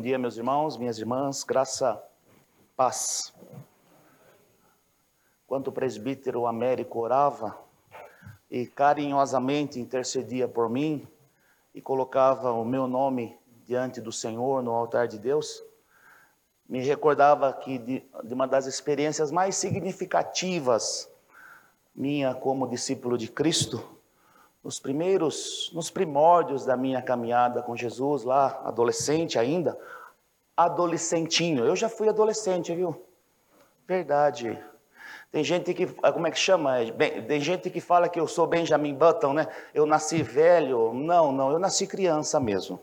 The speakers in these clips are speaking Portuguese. Bom dia, meus irmãos, minhas irmãs, graça, paz. Enquanto o presbítero Américo orava e carinhosamente intercedia por mim e colocava o meu nome diante do Senhor no altar de Deus, me recordava que de uma das experiências mais significativas minha como discípulo de Cristo, nos primórdios da minha caminhada com Jesus, lá, adolescentinho. Eu já fui adolescente, viu? Verdade. Tem gente que, como é que chama? Tem gente que fala que eu sou Benjamin Button, né? Eu nasci velho. Não, eu nasci criança mesmo.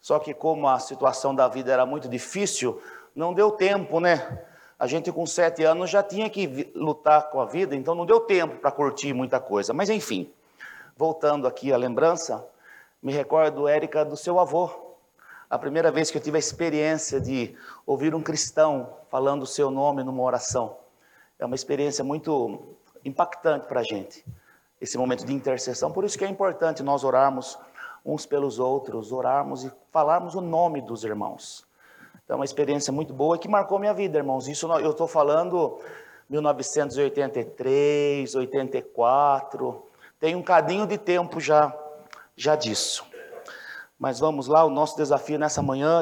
Só que como a situação da vida era muito difícil, não deu tempo, né? A gente com 7 anos já tinha que lutar com a vida, então não deu tempo para curtir muita coisa. Mas enfim... Voltando aqui à lembrança, me recordo, Érica, do seu avô. A primeira vez que eu tive a experiência de ouvir um cristão falando o seu nome numa oração. É uma experiência muito impactante para a gente, esse momento de intercessão. Por isso que é importante nós orarmos uns pelos outros, orarmos e falarmos o nome dos irmãos. Então, é uma experiência muito boa que marcou minha vida, irmãos. Isso eu estou falando 1983, 84... Tem um cadinho de tempo já disso. Mas vamos lá, o nosso desafio nessa manhã,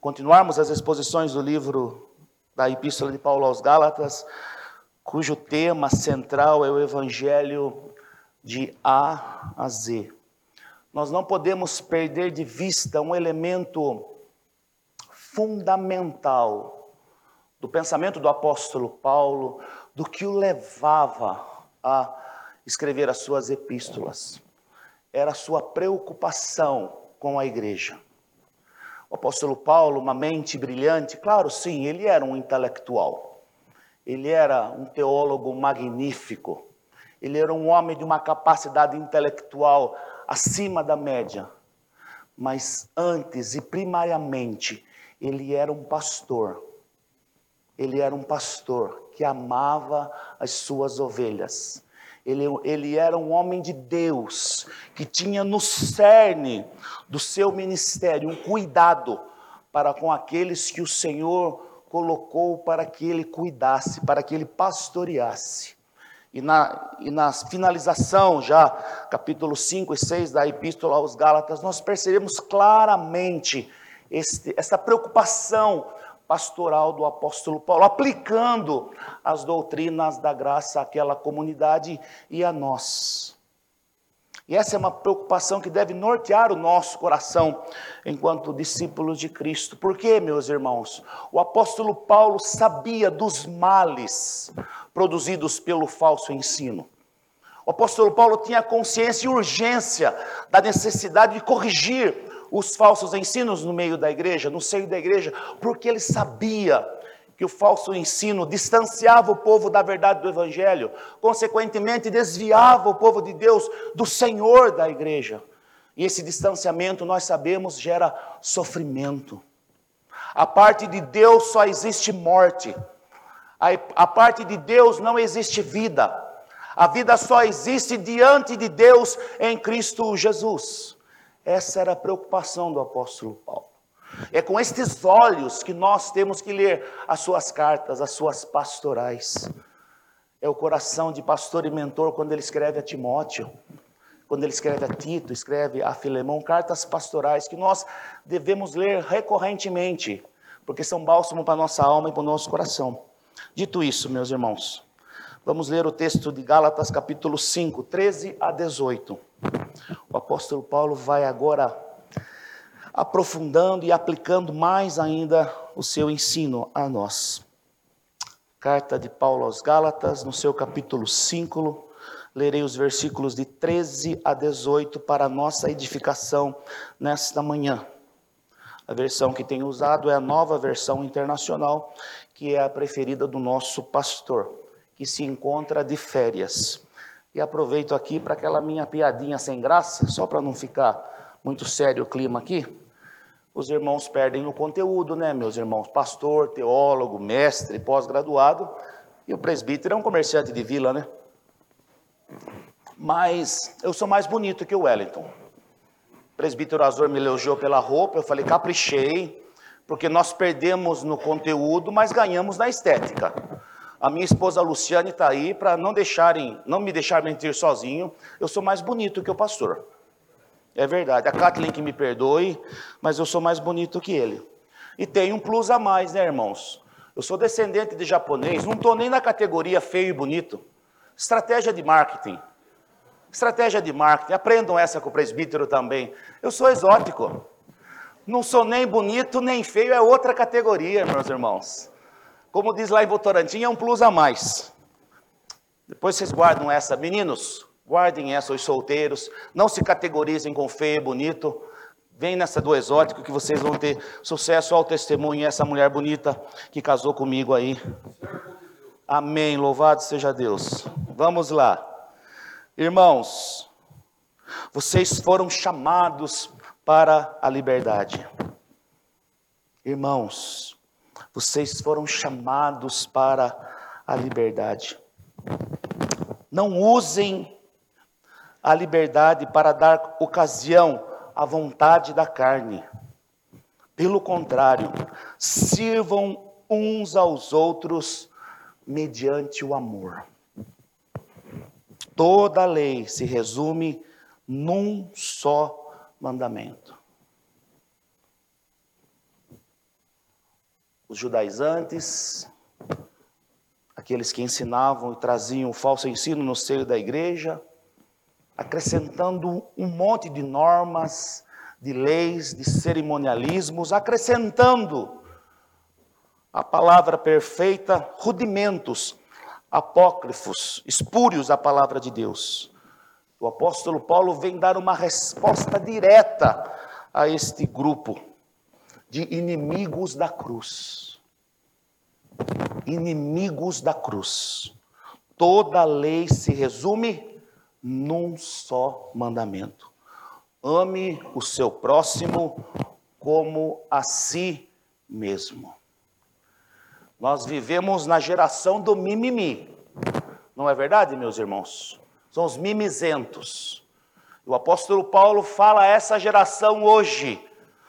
continuarmos as exposições do livro da Epístola de Paulo aos Gálatas, cujo tema central é o Evangelho de A a Z. Nós não podemos perder de vista um elemento fundamental do pensamento do apóstolo Paulo, do que o levava a escrever as suas epístolas. Era a sua preocupação com a igreja. O apóstolo Paulo, uma mente brilhante, claro, sim, ele era um intelectual. Ele era um teólogo magnífico. Ele era um homem de uma capacidade intelectual acima da média. Mas antes e primariamente, ele era um pastor. Ele era um pastor que amava as suas ovelhas. Ele era um homem de Deus, que tinha no cerne do seu ministério um cuidado para com aqueles que o Senhor colocou para que ele cuidasse, para que ele pastoreasse. E na finalização, já capítulo 5 e 6 da Epístola aos Gálatas, nós percebemos claramente essa preocupação pastoral do apóstolo Paulo, aplicando as doutrinas da graça àquela comunidade e a nós. E essa é uma preocupação que deve nortear o nosso coração enquanto discípulos de Cristo. Porque, meus irmãos, o apóstolo Paulo sabia dos males produzidos pelo falso ensino. O apóstolo Paulo tinha consciência e urgência da necessidade de corrigir os falsos ensinos no meio da igreja, no seio da igreja, porque ele sabia que o falso ensino distanciava o povo da verdade do Evangelho, consequentemente desviava o povo de Deus do Senhor da igreja. E esse distanciamento, nós sabemos, gera sofrimento. A parte de Deus só existe morte. A parte de Deus não existe vida. A vida só existe diante de Deus em Cristo Jesus. Essa era a preocupação do apóstolo Paulo. É com estes olhos que nós temos que ler as suas cartas, as suas pastorais. É o coração de pastor e mentor quando ele escreve a Timóteo, quando ele escreve a Tito, escreve a Filemão, cartas pastorais que nós devemos ler recorrentemente, porque são bálsamo para a nossa alma e para o nosso coração. Dito isso, meus irmãos, vamos ler o texto de Gálatas capítulo 5, 13 a 18. O apóstolo Paulo vai agora aprofundando e aplicando mais ainda o seu ensino a nós. Carta de Paulo aos Gálatas, no seu capítulo 5, lerei os versículos de 13 a 18 para a nossa edificação nesta manhã. A versão que tenho usado é a Nova Versão Internacional, que é a preferida do nosso pastor, que se encontra de férias. E aproveito aqui para aquela minha piadinha sem graça, só para não ficar muito sério o clima aqui. Os irmãos perdem o conteúdo, né, meus irmãos? Pastor, teólogo, mestre, pós-graduado. E o presbítero é um comerciante de vila, né? Mas eu sou mais bonito que o Wellington. presbítero Azor me elogiou pela roupa, eu falei, caprichei, porque nós perdemos no conteúdo, mas ganhamos na estética. A minha esposa Luciane está aí, para não me deixar mentir sozinho, eu sou mais bonito que o pastor. É verdade, a Kathleen que me perdoe, mas eu sou mais bonito que ele. E tem um plus a mais, né, irmãos? Eu sou descendente de japonês, não estou nem na categoria feio e bonito. Estratégia de marketing. Estratégia de marketing, aprendam essa com o presbítero também. Eu sou exótico. Não sou nem bonito, nem feio, é outra categoria, meus irmãos. Como diz lá em Votorantim, é um plus a mais. Depois vocês guardam essa. Meninos, guardem essa, os solteiros. Não se categorizem com feio e bonito. Vem nessa do exótico que vocês vão ter sucesso ao testemunho. Essa mulher bonita que casou comigo aí. Amém, louvado seja Deus. Vamos lá. Irmãos, vocês foram chamados para a liberdade. Irmãos, vocês foram chamados para a liberdade. Não usem a liberdade para dar ocasião à vontade da carne. Pelo contrário, sirvam uns aos outros mediante o amor. Toda a lei se resume num só mandamento. Os judaizantes, aqueles que ensinavam e traziam o falso ensino no seio da igreja, acrescentando um monte de normas, de leis, de cerimonialismos, acrescentando a palavra perfeita, rudimentos apócrifos, espúrios à palavra de Deus. O apóstolo Paulo vem dar uma resposta direta a este grupo de inimigos da cruz. Inimigos da cruz. Toda lei se resume num só mandamento. Ame o seu próximo como a si mesmo. Nós vivemos na geração do mimimi. Não é verdade, meus irmãos? São os mimizentos. O apóstolo Paulo fala a essa geração hoje.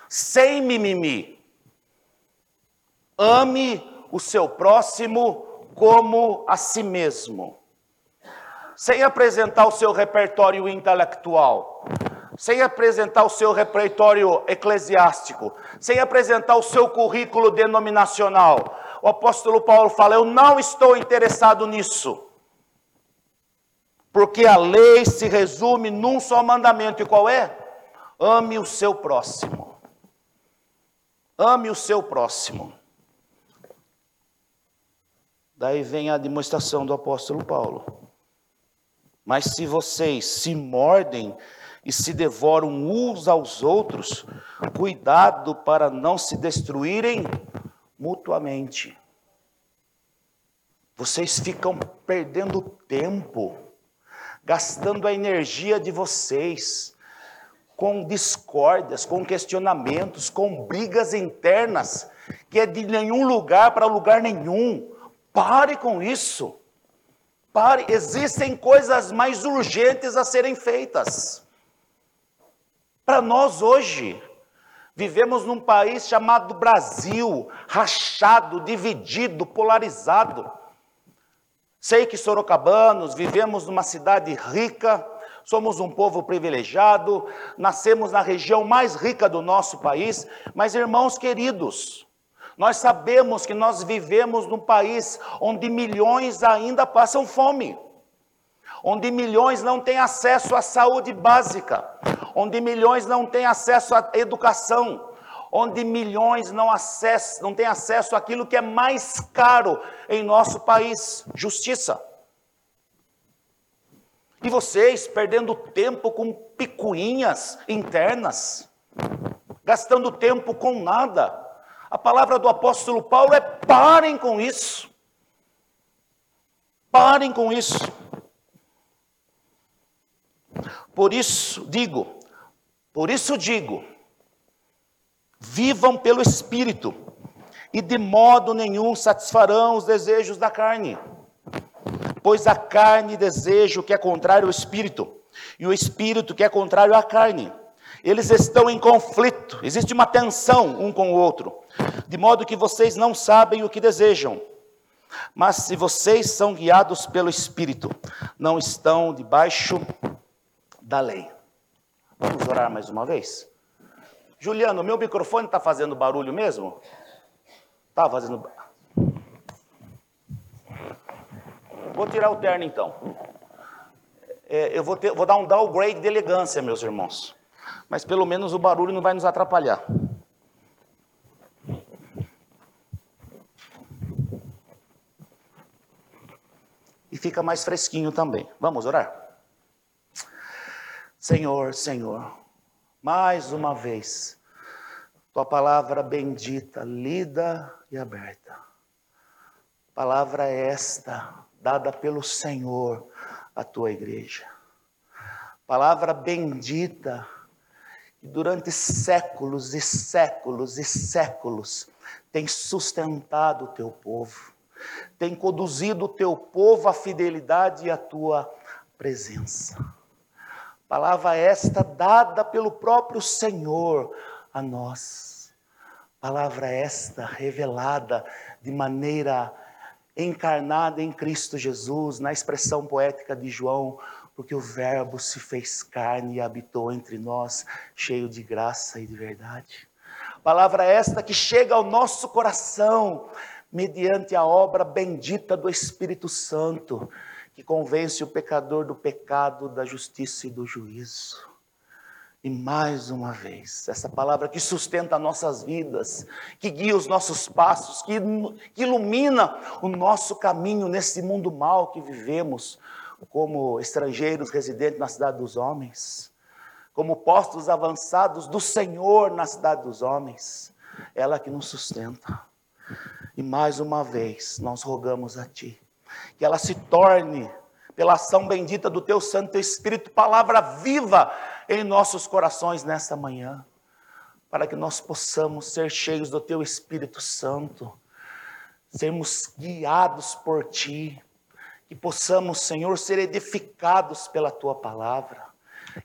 Sem mimimi, ame o seu próximo como a si mesmo, sem apresentar o seu repertório intelectual, sem apresentar o seu repertório eclesiástico, sem apresentar o seu currículo denominacional. O apóstolo Paulo fala, eu não estou interessado nisso, porque a lei se resume num só mandamento, e qual é? Ame o seu próximo. Ame o seu próximo. Daí vem a demonstração do apóstolo Paulo. Mas se vocês se mordem e se devoram uns aos outros, cuidado para não se destruírem mutuamente. Vocês ficam perdendo tempo, gastando a energia de vocês, com discórdias, com questionamentos, com brigas internas, que é de nenhum lugar para lugar nenhum. Pare com isso. Pare. Existem coisas mais urgentes a serem feitas. Para nós hoje, vivemos num país chamado Brasil, rachado, dividido, polarizado. Sei que sorocabanos, vivemos numa cidade rica, somos um povo privilegiado, nascemos na região mais rica do nosso país, mas irmãos queridos, nós sabemos que nós vivemos num país onde milhões ainda passam fome, onde milhões não têm acesso à saúde básica, onde milhões não têm acesso à educação, onde milhões não têm acesso àquilo que é mais caro em nosso país, justiça. E vocês perdendo tempo com picuinhas internas, gastando tempo com nada. A palavra do apóstolo Paulo é parem com isso. Parem com isso. Por isso digo, vivam pelo Espírito, e de modo nenhum satisfarão os desejos da carne. Pois a carne deseja o que é contrário ao Espírito, e o Espírito que é contrário à carne. Eles estão em conflito, existe uma tensão um com o outro, de modo que vocês não sabem o que desejam. Mas se vocês são guiados pelo Espírito, não estão debaixo da lei. Vamos orar mais uma vez? Juliano, meu microfone está fazendo barulho mesmo? Está fazendo barulho. Vou tirar o terno então. Eu vou dar um downgrade de elegância, meus irmãos. Mas pelo menos o barulho não vai nos atrapalhar. E fica mais fresquinho também. Vamos orar? Senhor, Senhor, mais uma vez, tua palavra bendita, lida e aberta. Palavra esta, dada pelo Senhor à tua igreja. Palavra bendita, que durante séculos e séculos e séculos tem sustentado o teu povo, tem conduzido o teu povo à fidelidade e à tua presença. Palavra esta dada pelo próprio Senhor a nós. Palavra esta revelada de maneira encarnada em Cristo Jesus, na expressão poética de João, porque o Verbo se fez carne e habitou entre nós, cheio de graça e de verdade. Palavra esta que chega ao nosso coração, mediante a obra bendita do Espírito Santo, que convence o pecador do pecado, da justiça e do juízo. E mais uma vez, essa palavra que sustenta nossas vidas, que guia os nossos passos, que ilumina o nosso caminho nesse mundo mau que vivemos, como estrangeiros residentes na cidade dos homens, como postos avançados do Senhor na cidade dos homens, ela que nos sustenta. E mais uma vez, nós rogamos a Ti, que ela se torne, pela ação bendita do Teu Santo Espírito, palavra viva em nossos corações nesta manhã, para que nós possamos ser cheios do Teu Espírito Santo, sermos guiados por Ti, que possamos, Senhor, ser edificados pela Tua Palavra.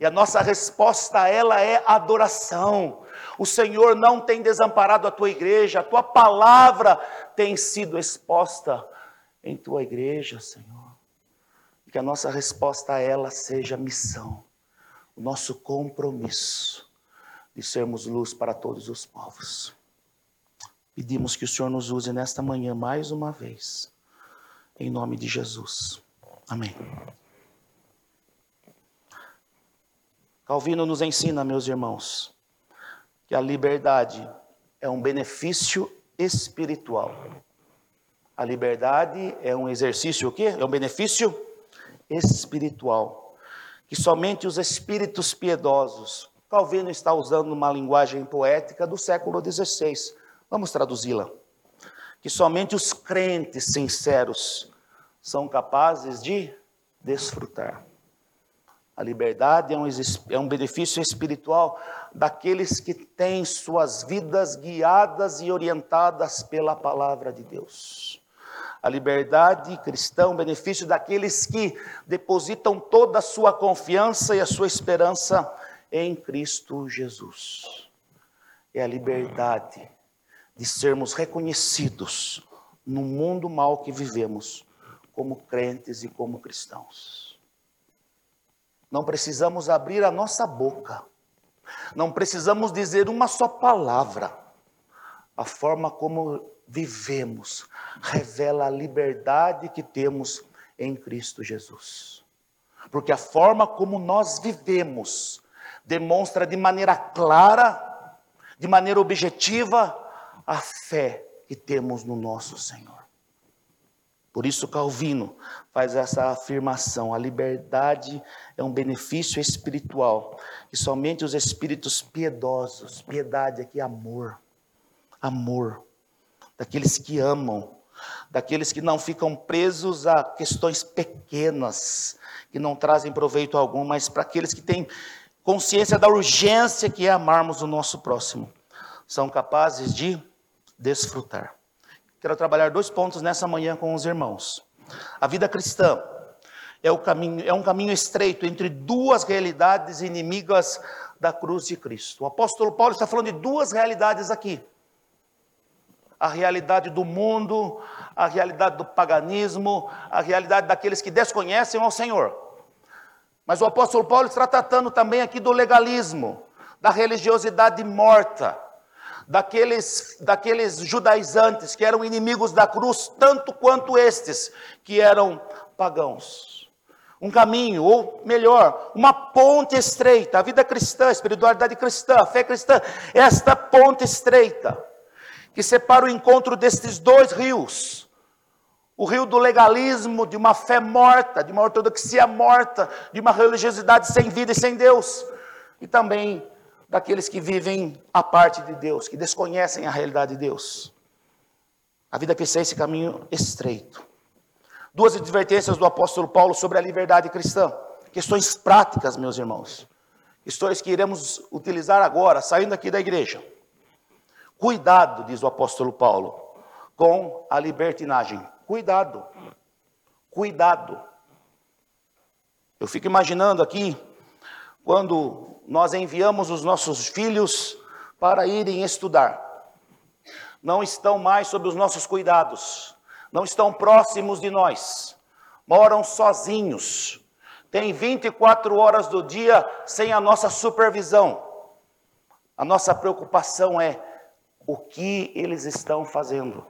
E a nossa resposta a ela é adoração. O Senhor não tem desamparado a Tua igreja, a Tua Palavra tem sido exposta em Tua igreja, Senhor. E que a nossa resposta a ela seja missão. O nosso compromisso de sermos luz para todos os povos. Pedimos que o Senhor nos use nesta manhã mais uma vez, em nome de Jesus. Amém. Calvino nos ensina, meus irmãos, que a liberdade é um benefício espiritual. A liberdade é um exercício o quê? É um benefício espiritual, que somente os espíritos piedosos. Calvino está usando uma linguagem poética do século XVI. Vamos traduzi-la. Que somente os crentes sinceros são capazes de desfrutar. A liberdade é um benefício espiritual daqueles que têm suas vidas guiadas e orientadas pela palavra de Deus. A liberdade cristã, um benefício daqueles que depositam toda a sua confiança e a sua esperança em Cristo Jesus. É a liberdade de sermos reconhecidos no mundo mau que vivemos, como crentes e como cristãos. Não precisamos abrir a nossa boca, não precisamos dizer uma só palavra. A forma como vivemos revela a liberdade que temos em Cristo Jesus. Porque a forma como nós vivemos demonstra de maneira clara, de maneira objetiva, a fé que temos no nosso Senhor. Por isso Calvino faz essa afirmação: a liberdade é um benefício espiritual que somente os espíritos piedosos, piedade aqui é amor, amor, daqueles que amam, daqueles que não ficam presos a questões pequenas, que não trazem proveito algum, mas para aqueles que têm consciência da urgência que é amarmos o nosso próximo, são capazes de desfrutar. Quero trabalhar 2 pontos nessa manhã com os irmãos. A vida cristã é um caminho estreito entre duas realidades inimigas da cruz de Cristo. O apóstolo Paulo está falando de duas realidades aqui. A realidade do mundo, a realidade do paganismo, a realidade daqueles que desconhecem ao Senhor. Mas o apóstolo Paulo está tratando também aqui do legalismo, da religiosidade morta, daqueles judaizantes que eram inimigos da cruz, tanto quanto estes que eram pagãos. Um caminho, ou melhor, uma ponte estreita. A vida cristã, a espiritualidade cristã, a fé cristã, esta ponte estreita que separa o encontro destes dois rios, o rio do legalismo, de uma fé morta, de uma ortodoxia morta, de uma religiosidade sem vida e sem Deus, e também daqueles que vivem a parte de Deus, que desconhecem a realidade de Deus. A vida cristã é esse caminho estreito. Duas advertências do apóstolo Paulo sobre a liberdade cristã, questões práticas, meus irmãos, questões que iremos utilizar agora, saindo aqui da igreja. Cuidado, diz o apóstolo Paulo, com a libertinagem. Cuidado, cuidado. Eu fico imaginando aqui, quando nós enviamos os nossos filhos para irem estudar, não estão mais sob os nossos cuidados, não estão próximos de nós, moram sozinhos, têm 24 horas do dia sem a nossa supervisão. A nossa preocupação é: o que eles estão fazendo?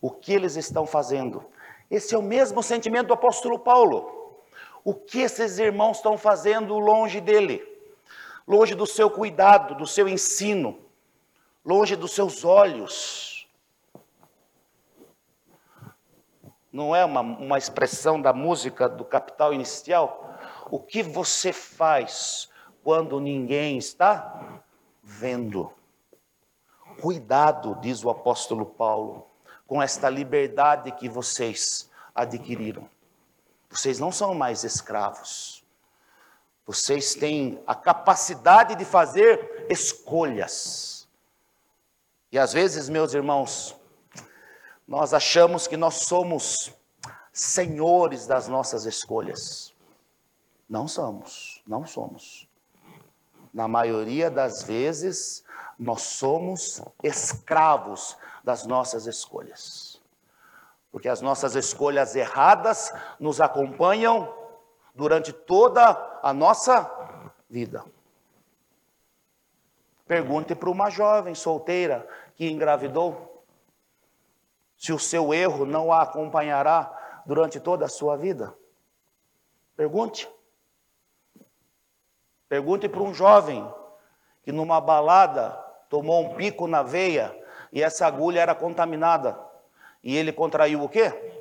O que eles estão fazendo? Esse é o mesmo sentimento do apóstolo Paulo. O que esses irmãos estão fazendo longe dele? Longe do seu cuidado, do seu ensino, longe dos seus olhos. Não é uma expressão da música do Capital Inicial? O que você faz quando ninguém está vendo? Cuidado, diz o apóstolo Paulo, com esta liberdade que vocês adquiriram. Vocês não são mais escravos. Vocês têm a capacidade de fazer escolhas. E às vezes, meus irmãos, nós achamos que nós somos senhores das nossas escolhas. Não somos, não somos. Na maioria das vezes, nós somos escravos das nossas escolhas, porque as nossas escolhas erradas nos acompanham durante toda a nossa vida. Pergunte para uma jovem solteira que engravidou, se o seu erro não a acompanhará durante toda a sua vida. Pergunte. Pergunte para um jovem que numa balada tomou um pico na veia e essa agulha era contaminada. E ele contraiu o quê?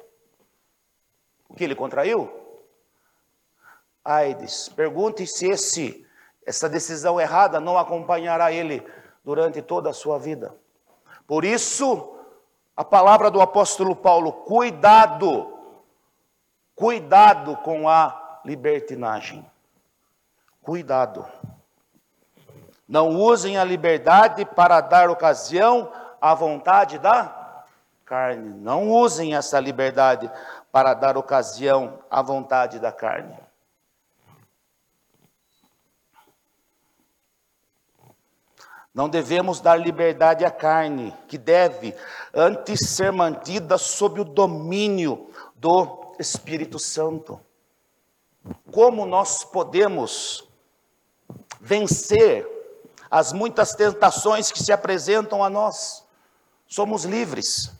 O que ele contraiu? AIDS. Pergunte se essa decisão errada não acompanhará ele durante toda a sua vida. Por isso, a palavra do apóstolo Paulo: cuidado, cuidado com a libertinagem. Cuidado. Não usem a liberdade para dar ocasião à vontade da carne. Não usem essa liberdade para dar ocasião à vontade da carne. Não devemos dar liberdade à carne, que deve antes ser mantida sob o domínio do Espírito Santo. Como nós podemos vencer as muitas tentações que se apresentam a nós? Somos livres.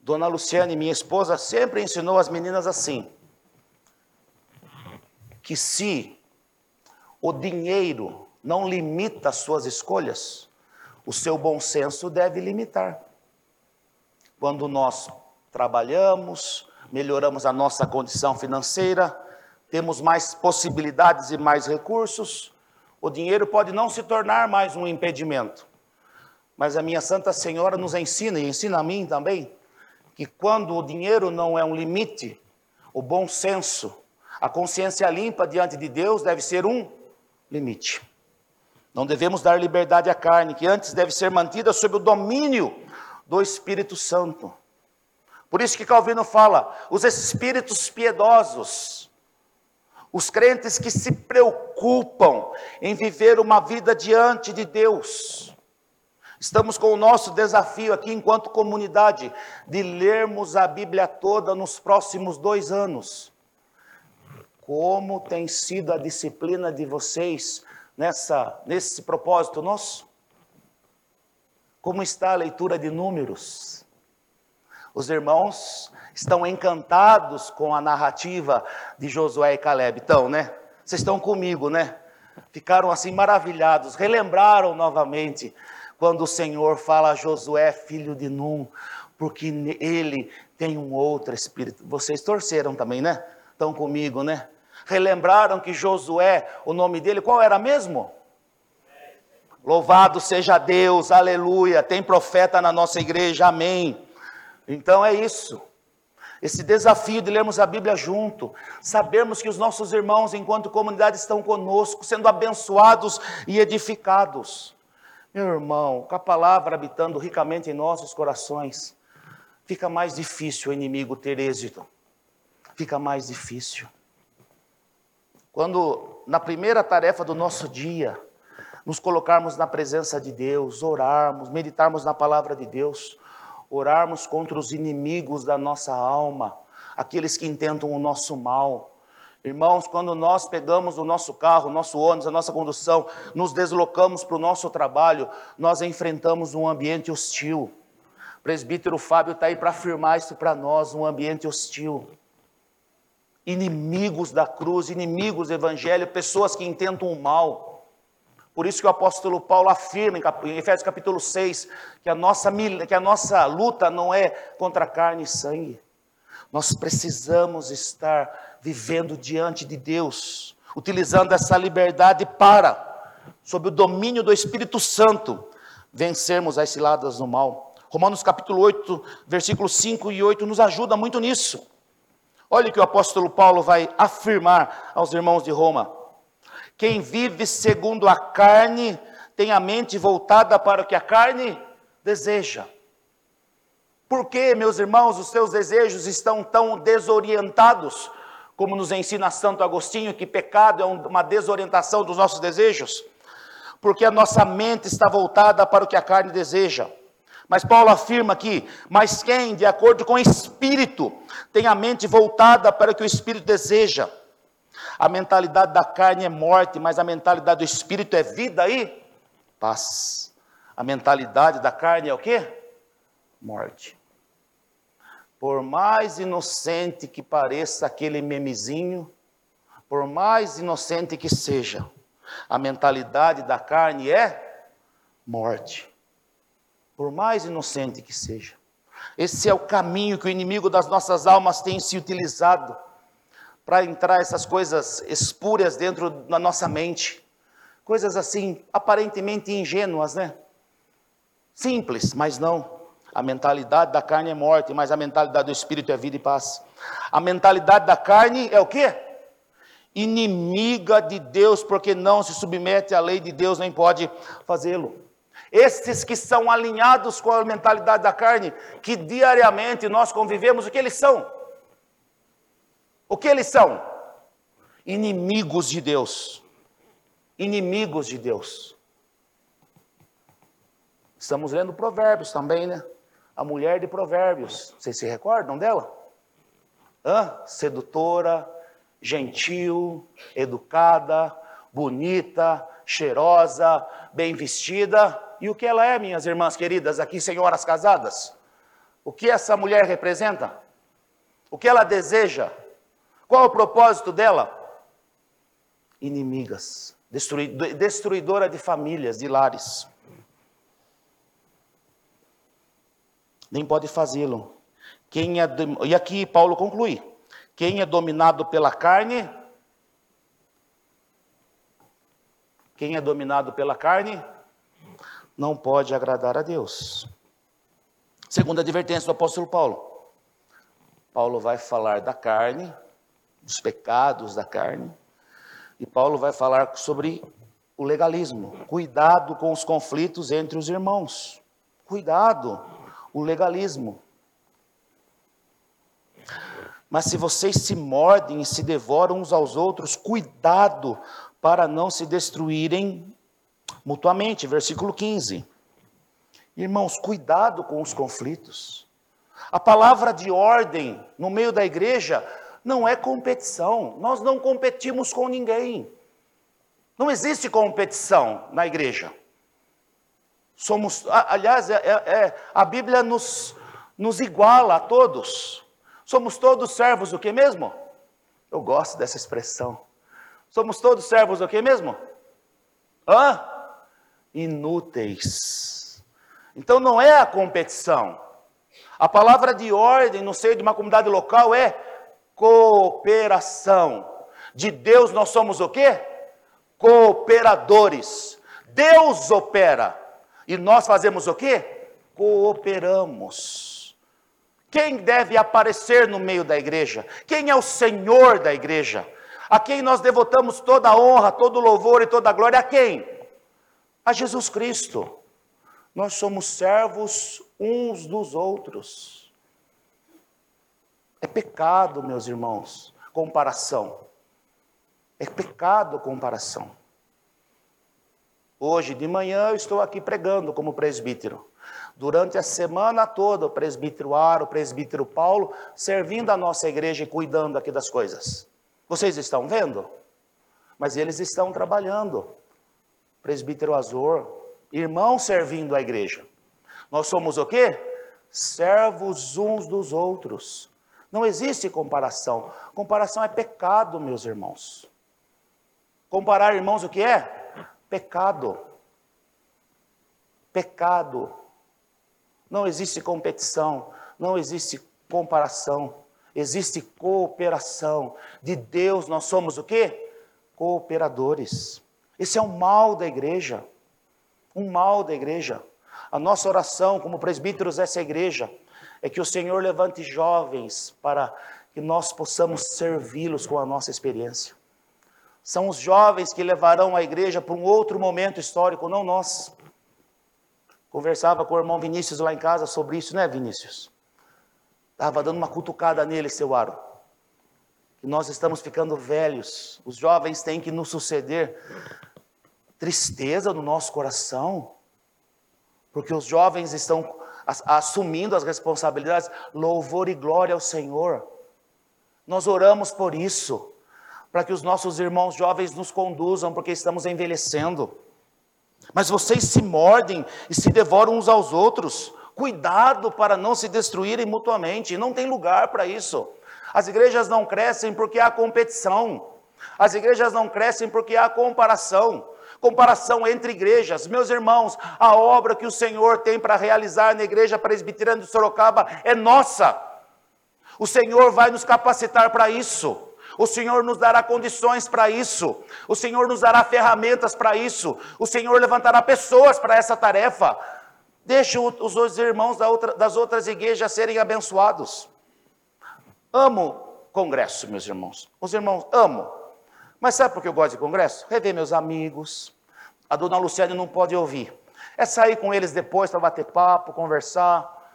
Dona Luciane, minha esposa, sempre ensinou as meninas assim, que se o dinheiro não limita as suas escolhas, o seu bom senso deve limitar. Quando nós trabalhamos, melhoramos a nossa condição financeira, temos mais possibilidades e mais recursos, o dinheiro pode não se tornar mais um impedimento. Mas a minha Santa Senhora nos ensina, e ensina a mim também, que quando o dinheiro não é um limite, o bom senso, a consciência limpa diante de Deus deve ser um limite. Não devemos dar liberdade à carne, que antes deve ser mantida sob o domínio do Espírito Santo. Por isso que Calvino fala: os espíritos piedosos, Os crentes que se preocupam em viver uma vida diante de Deus. Estamos com o nosso desafio aqui enquanto comunidade, de lermos a Bíblia toda nos próximos 2 anos. Como tem sido a disciplina de vocês nesse propósito nosso? Como está a leitura de Números? Os irmãos estão encantados com a narrativa de Josué e Caleb. Então, Vocês estão comigo, Ficaram assim maravilhados, relembraram novamente quando o Senhor fala a Josué, filho de Num, porque ele tem um outro espírito. Vocês torceram também, Estão comigo, Relembraram que Josué, o nome dele, qual era mesmo? Louvado seja Deus, aleluia, tem profeta na nossa igreja, amém. Então é isso, esse desafio de lermos a Bíblia junto, sabermos que os nossos irmãos enquanto comunidade estão conosco, sendo abençoados e edificados. Meu irmão, com a palavra habitando ricamente em nossos corações, fica mais difícil o inimigo ter êxito, fica mais difícil. Quando na primeira tarefa do nosso dia, nos colocarmos na presença de Deus, orarmos, meditarmos na palavra de Deus, orarmos contra os inimigos da nossa alma, aqueles que intentam o nosso mal. Irmãos, quando nós pegamos o nosso carro, o nosso ônibus, a nossa condução, nos deslocamos para o nosso trabalho, nós enfrentamos um ambiente hostil. O presbítero Fábio está aí para afirmar isso para nós, um ambiente hostil. Inimigos da cruz, inimigos do evangelho, pessoas que intentam o mal. Por isso que o apóstolo Paulo afirma em Efésios capítulo 6, que a nossa luta não é contra carne e sangue. Nós precisamos estar vivendo diante de Deus, utilizando essa liberdade para, sob o domínio do Espírito Santo, vencermos as ciladas do mal. Romanos capítulo 8, versículos 5 e 8 nos ajuda muito nisso. Olha o que o apóstolo Paulo vai afirmar aos irmãos de Roma. Quem vive segundo a carne, tem a mente voltada para o que a carne deseja. Por que, meus irmãos, os seus desejos estão tão desorientados? Como nos ensina Santo Agostinho, que pecado é uma desorientação dos nossos desejos? Porque a nossa mente está voltada para o que a carne deseja. Mas Paulo afirma aqui, mas quem, de acordo com o Espírito, tem a mente voltada para o que o Espírito deseja? A mentalidade da carne é morte, mas a mentalidade do Espírito é vida e paz. A mentalidade da carne é o quê? Morte. Por mais inocente que pareça aquele memezinho, por mais inocente que seja, a mentalidade da carne é morte. Por mais inocente que seja. Esse é o caminho que o inimigo das nossas almas tem se utilizado, para entrar essas coisas espúrias dentro da nossa mente, coisas assim, aparentemente ingênuas, simples, mas não, a mentalidade da carne é morte, mas a mentalidade do Espírito é vida e paz. A mentalidade da carne é o quê? Inimiga de Deus, porque não se submete à lei de Deus, nem pode fazê-lo. Esses que são alinhados com a mentalidade da carne, que diariamente nós convivemos, o que eles são? O que eles são? Inimigos de Deus. Inimigos de Deus. Estamos lendo Provérbios também, A mulher de Provérbios. Vocês se recordam dela? Sedutora, gentil, educada, bonita, cheirosa, bem vestida. E o que ela é, minhas irmãs queridas, aqui, senhoras casadas? O que essa mulher representa? O que ela deseja? Qual o propósito dela? Inimigas, destruidora de famílias, de lares. Nem pode fazê-lo. E aqui Paulo conclui. Quem é dominado pela carne? Quem é dominado pela carne? Não pode agradar a Deus. Segunda advertência do apóstolo Paulo. Paulo vai falar da carne, dos pecados da carne, e Paulo vai falar sobre o legalismo, cuidado com os conflitos entre os irmãos, cuidado, o legalismo. Mas se vocês se mordem e se devoram uns aos outros, cuidado para não se destruírem mutuamente. Versículo 15. Irmãos, cuidado com os conflitos. A palavra de ordem no meio da igreja não é competição. Nós não competimos com ninguém. Não existe competição na igreja. Somos, aliás, a Bíblia nos iguala a todos. Somos todos servos do que mesmo? Eu gosto dessa expressão. Somos todos servos do que mesmo? Hã? Inúteis. Então não é a competição. A palavra de ordem no seio de uma comunidade local é cooperação. De Deus nós somos o quê? Cooperadores. Deus opera. E nós fazemos o quê? Cooperamos. Quem deve aparecer no meio da igreja? Quem é o Senhor da igreja? A quem nós devotamos toda a honra, todo o louvor e toda a glória? A quem? A Jesus Cristo. Nós somos servos uns dos outros. É pecado, meus irmãos, comparação. É pecado comparação. Hoje de manhã eu estou aqui pregando como presbítero. Durante a semana toda, o presbítero Ário, o presbítero Paulo, servindo a nossa igreja e cuidando aqui das coisas. Vocês estão vendo? Mas eles estão trabalhando. Presbítero Azor, irmão servindo a igreja. Nós somos o quê? Servos uns dos outros. Não existe comparação. Comparação é pecado, meus irmãos. Comparar irmãos o que é? Pecado. Pecado. Não existe competição, não existe comparação, existe cooperação. De Deus nós somos o quê? Cooperadores. Esse é um mal da igreja, um mal da igreja. A nossa oração como presbíteros dessa igreja é que o Senhor levante jovens para que nós possamos servi-los com a nossa experiência. São os jovens que levarão a igreja para um outro momento histórico, não nós. Conversava com o irmão Vinícius lá em casa sobre isso, né, Vinícius? Estava dando uma cutucada nele, seu Ário. E nós estamos ficando velhos. Os jovens têm que nos suceder. Tristeza no nosso coração. Porque os jovens estão assumindo as responsabilidades. Louvor e glória ao Senhor. Nós oramos por isso. Para que os nossos irmãos jovens nos conduzam, porque estamos envelhecendo. Mas vocês se mordem e se devoram uns aos outros. Cuidado para não se destruírem mutuamente. Não tem lugar para isso. As igrejas não crescem porque há competição. As igrejas não crescem porque há comparação. Comparação entre igrejas. Meus irmãos, a obra que o Senhor tem para realizar na igreja presbiteriana de Sorocaba é nossa. O Senhor vai nos capacitar para isso. O Senhor nos dará condições para isso. O Senhor nos dará ferramentas para isso. O Senhor levantará pessoas para essa tarefa. Deixe os irmãos das outras igrejas serem abençoados. Amo congresso, meus irmãos. Os irmãos, amo. Mas sabe por que eu gosto de congresso? Rever meus amigos. A dona Luciane não pode ouvir. É sair com eles depois para bater papo, conversar,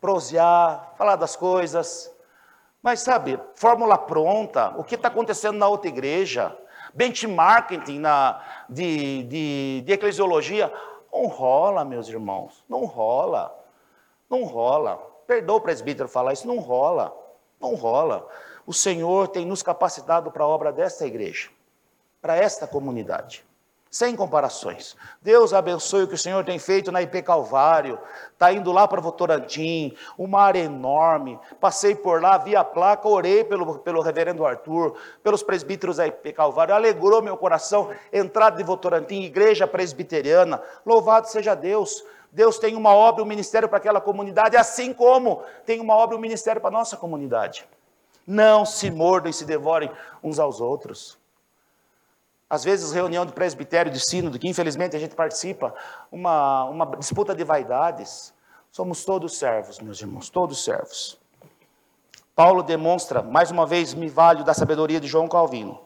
prosear, falar das coisas. Mas sabe, fórmula pronta, o que está acontecendo na outra igreja, benchmarking de eclesiologia, não rola, meus irmãos, não rola, não rola. Perdoa o presbítero falar isso, não rola, não rola. O Senhor tem nos capacitado para a obra desta igreja, para esta comunidade. Sem comparações. Deus abençoe o que o Senhor tem feito na IP Calvário. Está indo lá para Votorantim, uma área enorme. Passei por lá, vi a placa, orei pelo reverendo Arthur, pelos presbíteros da IP Calvário. Alegrou meu coração, entrada de Votorantim, igreja presbiteriana. Louvado seja Deus. Deus tem uma obra e um ministério para aquela comunidade, assim como tem uma obra e um ministério para a nossa comunidade. Não se mordam e se devorem uns aos outros. Às vezes, reunião de presbitério, de sínodo, que infelizmente a gente participa, uma disputa de vaidades. Somos todos servos, meus irmãos, todos servos. Paulo demonstra, mais uma vez, me valho da sabedoria de João Calvino.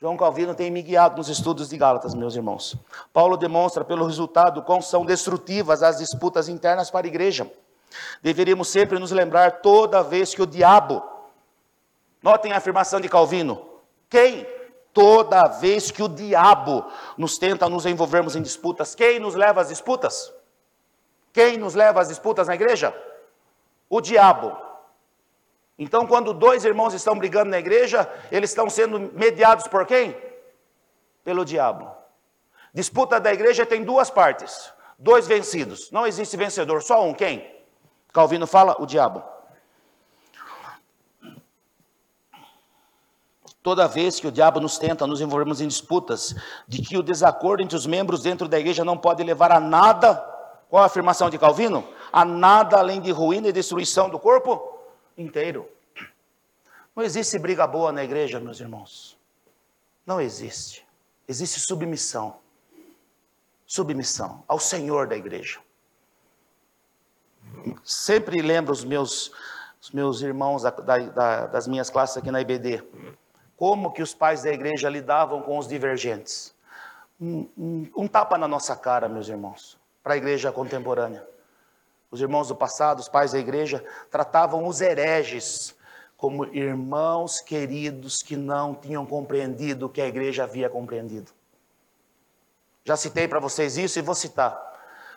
João Calvino tem me guiado nos estudos de Gálatas, meus irmãos. Paulo demonstra, pelo resultado, quão são destrutivas as disputas internas para a igreja. Deveríamos sempre nos lembrar, toda vez que o diabo Notem a afirmação de Calvino. Quem? Toda vez que o diabo nos tenta nos envolvermos em disputas, quem nos leva às disputas? Quem nos leva às disputas na igreja? O diabo. Então, quando dois irmãos estão brigando na igreja, eles estão sendo mediados por quem? Pelo diabo. Disputa da igreja tem duas partes, dois vencidos, não existe vencedor, só um, quem? Calvino fala, o diabo. Toda vez que o diabo nos tenta, nos envolvemos em disputas, de que o desacordo entre os membros dentro da igreja não pode levar a nada, qual a afirmação de Calvino? A nada além de ruína e destruição do corpo inteiro. Não existe briga boa na igreja, meus irmãos. Não existe. Existe submissão. Submissão ao Senhor da igreja. Sempre lembro os meus irmãos das minhas classes aqui na IBD. Como que os pais da igreja lidavam com os divergentes? Um tapa na nossa cara, meus irmãos, para a igreja contemporânea. Os irmãos do passado, os pais da igreja, tratavam os hereges como irmãos queridos que não tinham compreendido o que a igreja havia compreendido. Já citei para vocês isso e vou citar.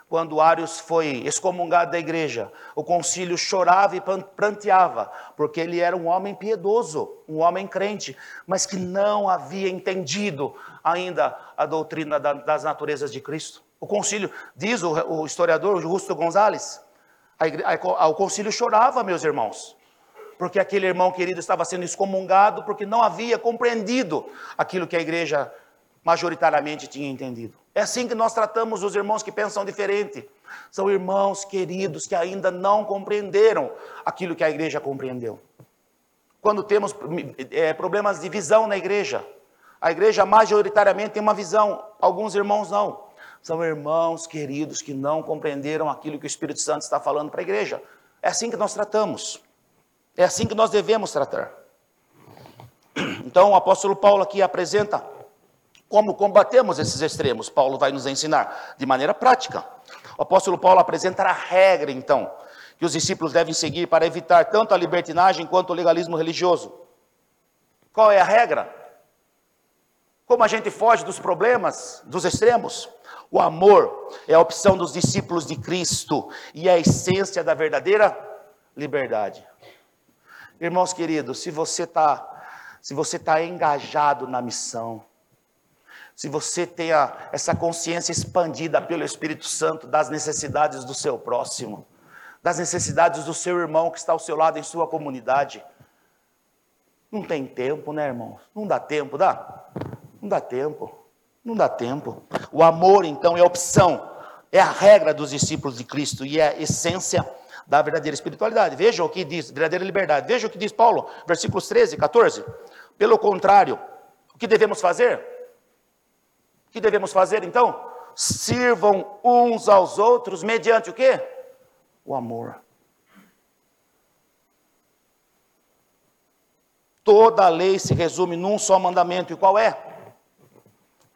Quando Ário foi excomungado da igreja, o concílio chorava e pranteava, porque ele era um homem piedoso, um homem crente, mas que não havia entendido ainda a doutrina das naturezas de Cristo. O concílio, diz o historiador Justo Gonzalez, o concílio chorava, meus irmãos, porque aquele irmão querido estava sendo excomungado, porque não havia compreendido aquilo que a igreja majoritariamente tinha entendido. É assim que nós tratamos os irmãos que pensam diferente. São irmãos queridos que ainda não compreenderam aquilo que a igreja compreendeu. Quando temos problemas de visão na igreja, a igreja majoritariamente tem uma visão, alguns irmãos não. São irmãos queridos que não compreenderam aquilo que o Espírito Santo está falando para a igreja. É assim que nós tratamos. É assim que nós devemos tratar. Então o apóstolo Paulo aqui apresenta como combatemos esses extremos. Paulo vai nos ensinar de maneira prática. O apóstolo Paulo apresenta a regra, então, que os discípulos devem seguir para evitar tanto a libertinagem quanto o legalismo religioso. Qual é a regra? Como a gente foge dos problemas, dos extremos? O amor é a opção dos discípulos de Cristo e é a essência da verdadeira liberdade. Irmãos queridos, se você está engajado na missão, se você tem essa consciência expandida pelo Espírito Santo das necessidades do seu próximo, das necessidades do seu irmão que está ao seu lado em sua comunidade. Não tem tempo, né, irmãos? Não dá tempo, dá? Não dá tempo, não dá tempo. O amor, então, é a opção, é a regra dos discípulos de Cristo e é a essência da verdadeira espiritualidade. Veja o que diz, verdadeira liberdade. Veja o que diz Paulo, versículos 13, 14. Pelo contrário, o que devemos fazer? O que devemos fazer então? Sirvam uns aos outros mediante o quê? O amor. Toda a lei se resume num só mandamento, e qual é?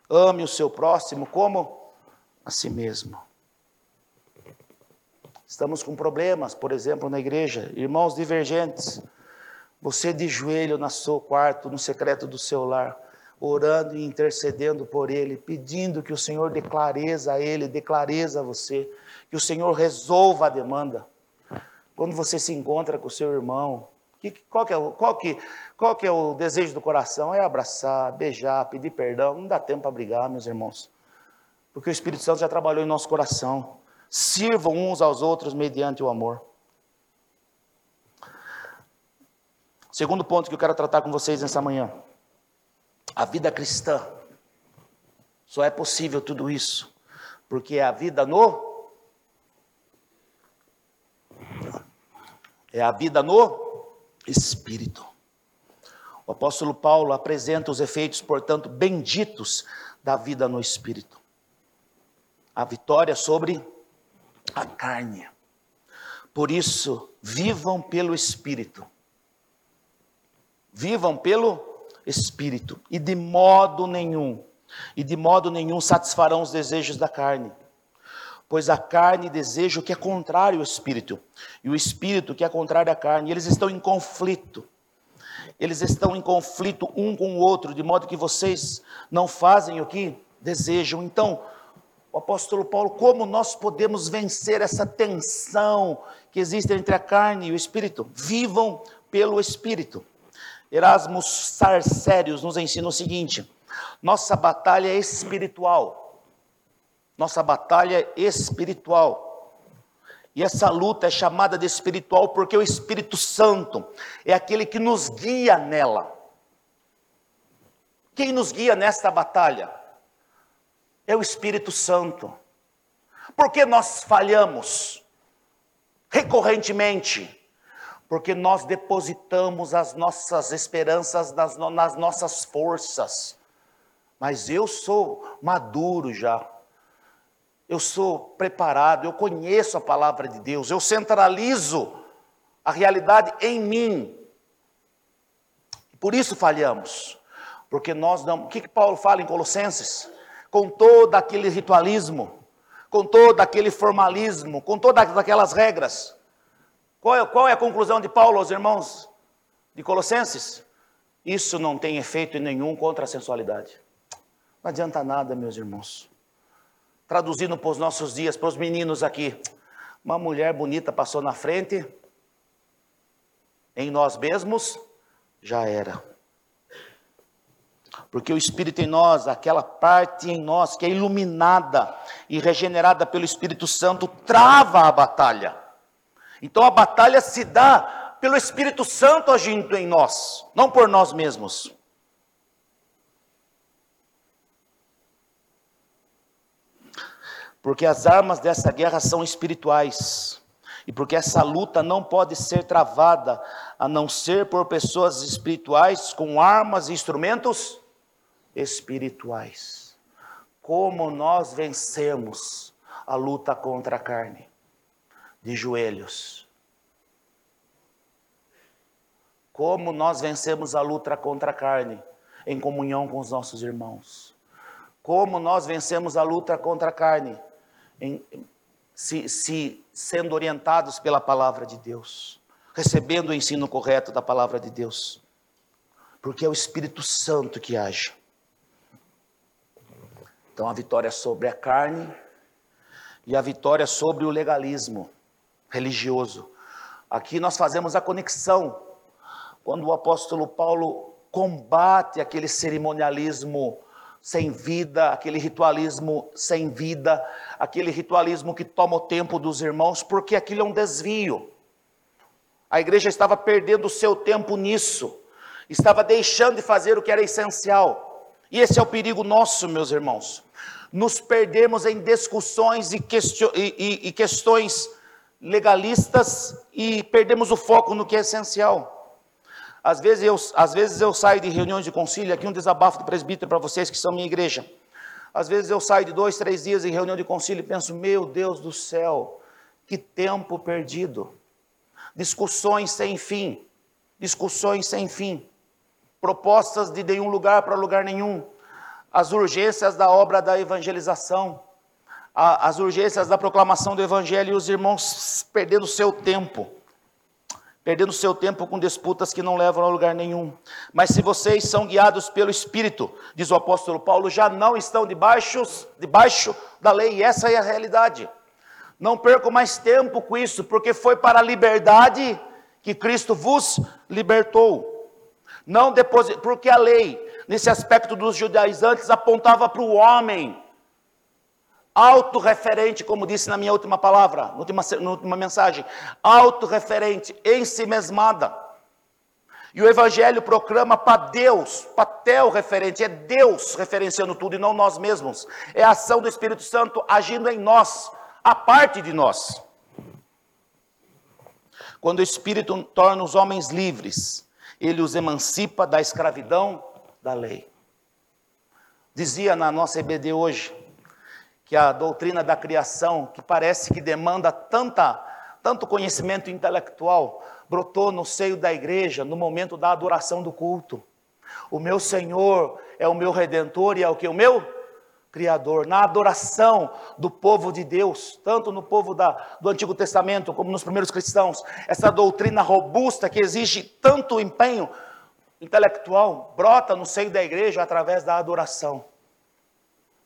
Ame o seu próximo como a si mesmo. Estamos com problemas, por exemplo, na igreja, irmãos divergentes, você de joelho no seu quarto, no secreto do seu lar, orando e intercedendo por ele, pedindo que o Senhor dê clareza a ele, dê clareza a você, que o Senhor resolva a demanda. Quando você se encontra com o seu irmão, qual que é o desejo do coração? É abraçar, beijar, pedir perdão. Não dá tempo para brigar, meus irmãos, porque o Espírito Santo já trabalhou em nosso coração. Sirvam uns aos outros mediante o amor. Segundo ponto que eu quero tratar com vocês nessa manhã. A vida cristã, só é possível tudo isso, porque é a vida no Espírito. O apóstolo Paulo apresenta os efeitos, portanto, benditos da vida no Espírito. A vitória sobre a carne. Por isso, vivam pelo Espírito. Vivam pelo Espírito, e de modo nenhum satisfarão os desejos da carne, pois a carne deseja o que é contrário ao Espírito, e o Espírito que é contrário à carne, eles estão em conflito, eles estão em conflito um com o outro, de modo que vocês não fazem o que desejam. Então, o apóstolo Paulo, como nós podemos vencer essa tensão que existe entre a carne e o espírito? Vivam pelo espírito. Erasmus Sarcerius nos ensina o seguinte: nossa batalha é espiritual, nossa batalha é espiritual. E essa luta é chamada de espiritual porque o Espírito Santo é aquele que nos guia nela. Quem nos guia nesta batalha? É o Espírito Santo. Porque nós falhamos recorrentemente, porque nós depositamos as nossas esperanças nas nossas forças. Mas eu sou maduro já. Eu sou preparado, eu conheço a palavra de Deus, eu centralizo a realidade em mim. Por isso falhamos, porque nós não... O que Paulo fala em Colossenses? Com todo aquele ritualismo, com todo aquele formalismo, com todas aquelas regras. Qual é a conclusão de Paulo aos irmãos de Colossenses? Isso não tem efeito nenhum contra a sensualidade. Não adianta nada, meus irmãos. Traduzindo para os nossos dias, para os meninos aqui, uma mulher bonita passou na frente, em nós mesmos, já era. Porque o Espírito em nós, aquela parte em nós que é iluminada e regenerada pelo Espírito Santo, trava a batalha. Então a batalha se dá pelo Espírito Santo agindo em nós, não por nós mesmos. Porque as armas dessa guerra são espirituais, e porque essa luta não pode ser travada, a não ser por pessoas espirituais, com armas e instrumentos espirituais. Como nós vencemos a luta contra a carne? De joelhos. Como nós vencemos a luta contra a carne? Em comunhão com os nossos irmãos. Como nós vencemos a luta contra a carne? Sendo orientados pela palavra de Deus, recebendo o ensino correto da palavra de Deus, porque é o Espírito Santo que age. Então a vitória sobre a carne e a vitória sobre o legalismo religioso. Aqui nós fazemos a conexão, quando o apóstolo Paulo combate aquele cerimonialismo sem vida, aquele ritualismo sem vida, aquele ritualismo que toma o tempo dos irmãos, porque aquilo é um desvio. A igreja estava perdendo o seu tempo nisso, estava deixando de fazer o que era essencial, e esse é o perigo nosso, meus irmãos, nos perdemos em discussões e questões legalistas, e perdemos o foco no que é essencial. Às vezes eu saio de reuniões de concílio, aqui um desabafo do presbítero para vocês que são minha igreja. Às vezes eu saio de 2, 3 dias em reunião de concílio e penso, meu Deus do céu, que tempo perdido. Discussões sem fim, propostas de nenhum lugar para lugar nenhum, as urgências da obra da evangelização, as urgências da proclamação do evangelho e os irmãos perdendo seu tempo. Perdendo seu tempo com disputas que não levam a lugar nenhum. Mas se vocês são guiados pelo Espírito, diz o apóstolo Paulo, já não estão debaixo da lei, e essa é a realidade. Não percam mais tempo com isso, porque foi para a liberdade que Cristo vos libertou. Porque a lei, nesse aspecto dos judaizantes, apontava para o homem, autorreferente, como disse na minha última palavra, na última mensagem, autorreferente, em si mesmada, e o Evangelho proclama para Deus, patel referente, é Deus referenciando tudo, e não nós mesmos, é a ação do Espírito Santo agindo em nós, a parte de nós. Quando o Espírito torna os homens livres, ele os emancipa da escravidão da lei. Dizia na nossa EBD hoje, que a doutrina da criação, que parece que demanda tanto conhecimento intelectual, brotou no seio da igreja, no momento da adoração do culto. O meu Senhor é o meu Redentor e é o que? O meu Criador. Na adoração do povo de Deus, tanto no povo do Antigo Testamento, como nos primeiros cristãos, essa doutrina robusta que exige tanto empenho, intelectual brota no seio da igreja através da adoração.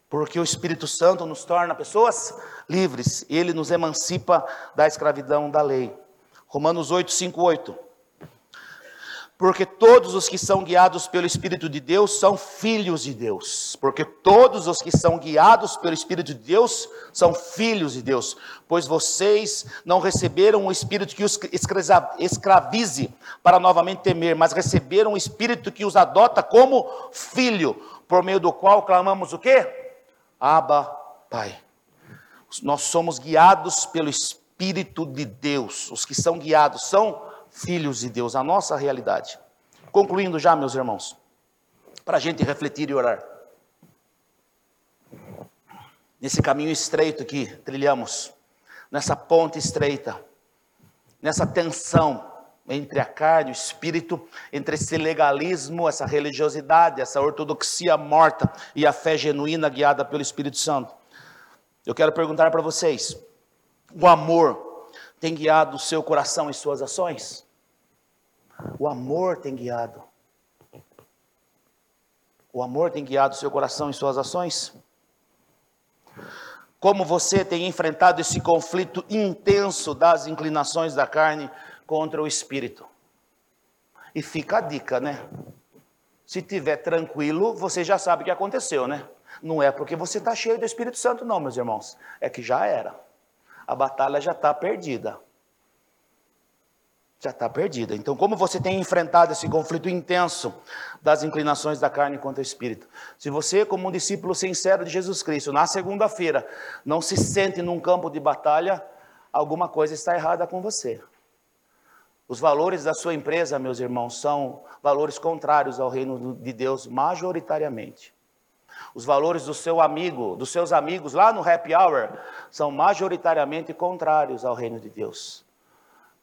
Porque o Espírito Santo nos torna pessoas livres. E ele nos emancipa da escravidão da lei. Romanos 8, 5, 8. Porque todos os que são guiados pelo Espírito de Deus são filhos de Deus. Porque todos os que são guiados pelo Espírito de Deus são filhos de Deus. Pois vocês não receberam o Espírito que os escravize para novamente temer, mas receberam o Espírito que os adota como filho, por meio do qual clamamos o quê? Abba, Pai. Nós somos guiados pelo Espírito de Deus. Os que são guiados são filhos de Deus, a nossa realidade. Concluindo já, meus irmãos, para a gente refletir e orar. Nesse caminho estreito que trilhamos, nessa ponte estreita, nessa tensão entre a carne e o espírito, entre esse legalismo, essa religiosidade, essa ortodoxia morta e a fé genuína guiada pelo Espírito Santo. Eu quero perguntar para vocês, o amor tem guiado o seu coração e suas ações? O amor tem guiado. O amor tem guiado o seu coração e suas ações? Como você tem enfrentado esse conflito intenso das inclinações da carne contra o espírito? E fica a dica, né? Se tiver tranquilo, você já sabe o que aconteceu, né? Não é porque você está cheio do Espírito Santo não, meus irmãos. É que já era. A batalha já está perdida. Já está perdida. Então, como você tem enfrentado esse conflito intenso das inclinações da carne contra o Espírito? Se você, como um discípulo sincero de Jesus Cristo, na segunda-feira, não se sente num campo de batalha, alguma coisa está errada com você. Os valores da sua empresa, meus irmãos, são valores contrários ao reino de Deus, majoritariamente. Os valores do seu amigo, dos seus amigos lá no happy hour, são majoritariamente contrários ao reino de Deus.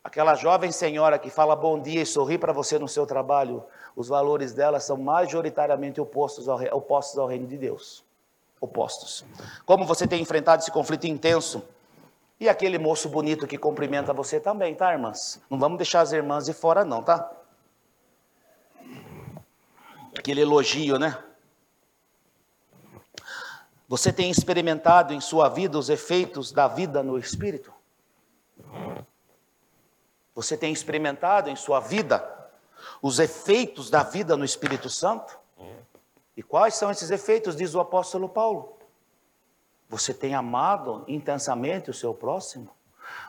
Aquela jovem senhora que fala bom dia e sorri para você no seu trabalho, os valores dela são majoritariamente opostos ao reino de Deus. Opostos. Como você tem enfrentado esse conflito intenso? E aquele moço bonito que cumprimenta você também, tá, irmãs? Não vamos deixar as irmãs de fora não, tá? Aquele elogio, né? Você tem experimentado em sua vida os efeitos da vida no Espírito? Você tem experimentado em sua vida os efeitos da vida no Espírito Santo? E quais são esses efeitos, diz o apóstolo Paulo? Você tem amado intensamente o seu próximo?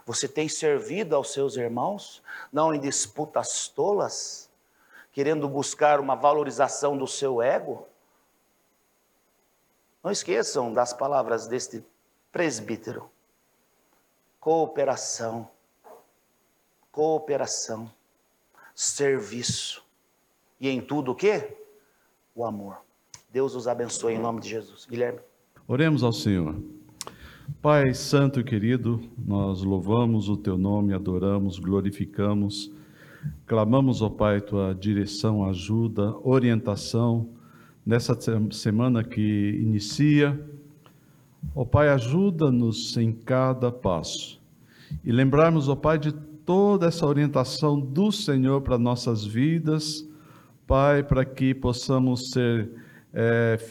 Você tem servido aos seus irmãos, não em disputas tolas, querendo buscar uma valorização do seu ego? Não esqueçam das palavras deste presbítero. Cooperação. Cooperação. Serviço. E em tudo o quê? O amor. Deus os abençoe em nome de Jesus. Guilherme. Oremos ao Senhor. Pai santo e querido, nós louvamos o teu nome, adoramos, glorificamos. Clamamos, ó Pai, tua direção, ajuda, orientação. Nessa semana que inicia, ó Pai, ajuda-nos em cada passo. E lembrarmos, ó Pai, de toda essa orientação do Senhor para nossas vidas, Pai, para que possamos ser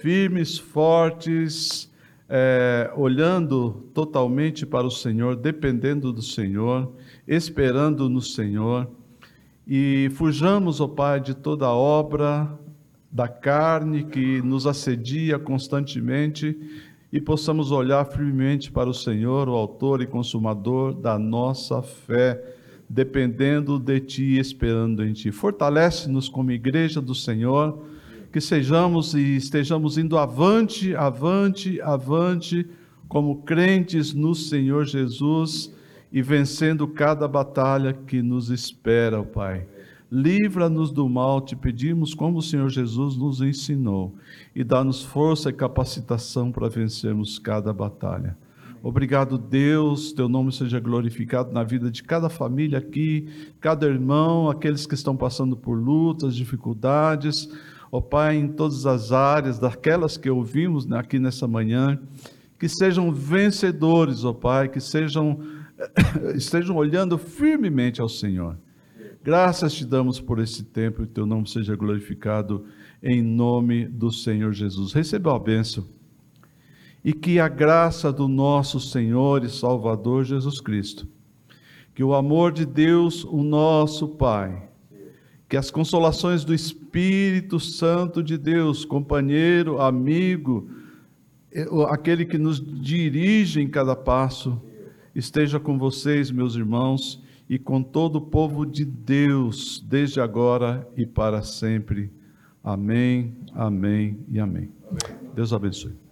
firmes, fortes, olhando totalmente para o Senhor, dependendo do Senhor, esperando no Senhor. E fujamos, ó Pai, de toda obra da carne que nos assedia constantemente e possamos olhar firmemente para o Senhor, o autor e consumador da nossa fé, dependendo de Ti, esperando em Ti. Fortalece-nos como igreja do Senhor, que sejamos e estejamos indo avante, avante, avante, como crentes no Senhor Jesus e vencendo cada batalha que nos espera, ó Pai. Livra-nos do mal, te pedimos, como o Senhor Jesus nos ensinou, e dá-nos força e capacitação para vencermos cada batalha. Obrigado, Deus, teu nome seja glorificado na vida de cada família aqui, cada irmão, aqueles que estão passando por lutas, dificuldades, ó Pai, em todas as áreas, daquelas que ouvimos aqui nessa manhã, que sejam vencedores, ó Pai, que estejam olhando firmemente ao Senhor. Graças te damos por esse tempo, que teu nome seja glorificado em nome do Senhor Jesus. Receba a bênção. E que a graça do nosso Senhor e Salvador Jesus Cristo, que o amor de Deus, o nosso Pai, que as consolações do Espírito Santo de Deus, companheiro, amigo, aquele que nos dirige em cada passo, esteja com vocês, meus irmãos, e com todo o povo de Deus, desde agora e para sempre. Amém, amém e amém. Amém. Deus abençoe.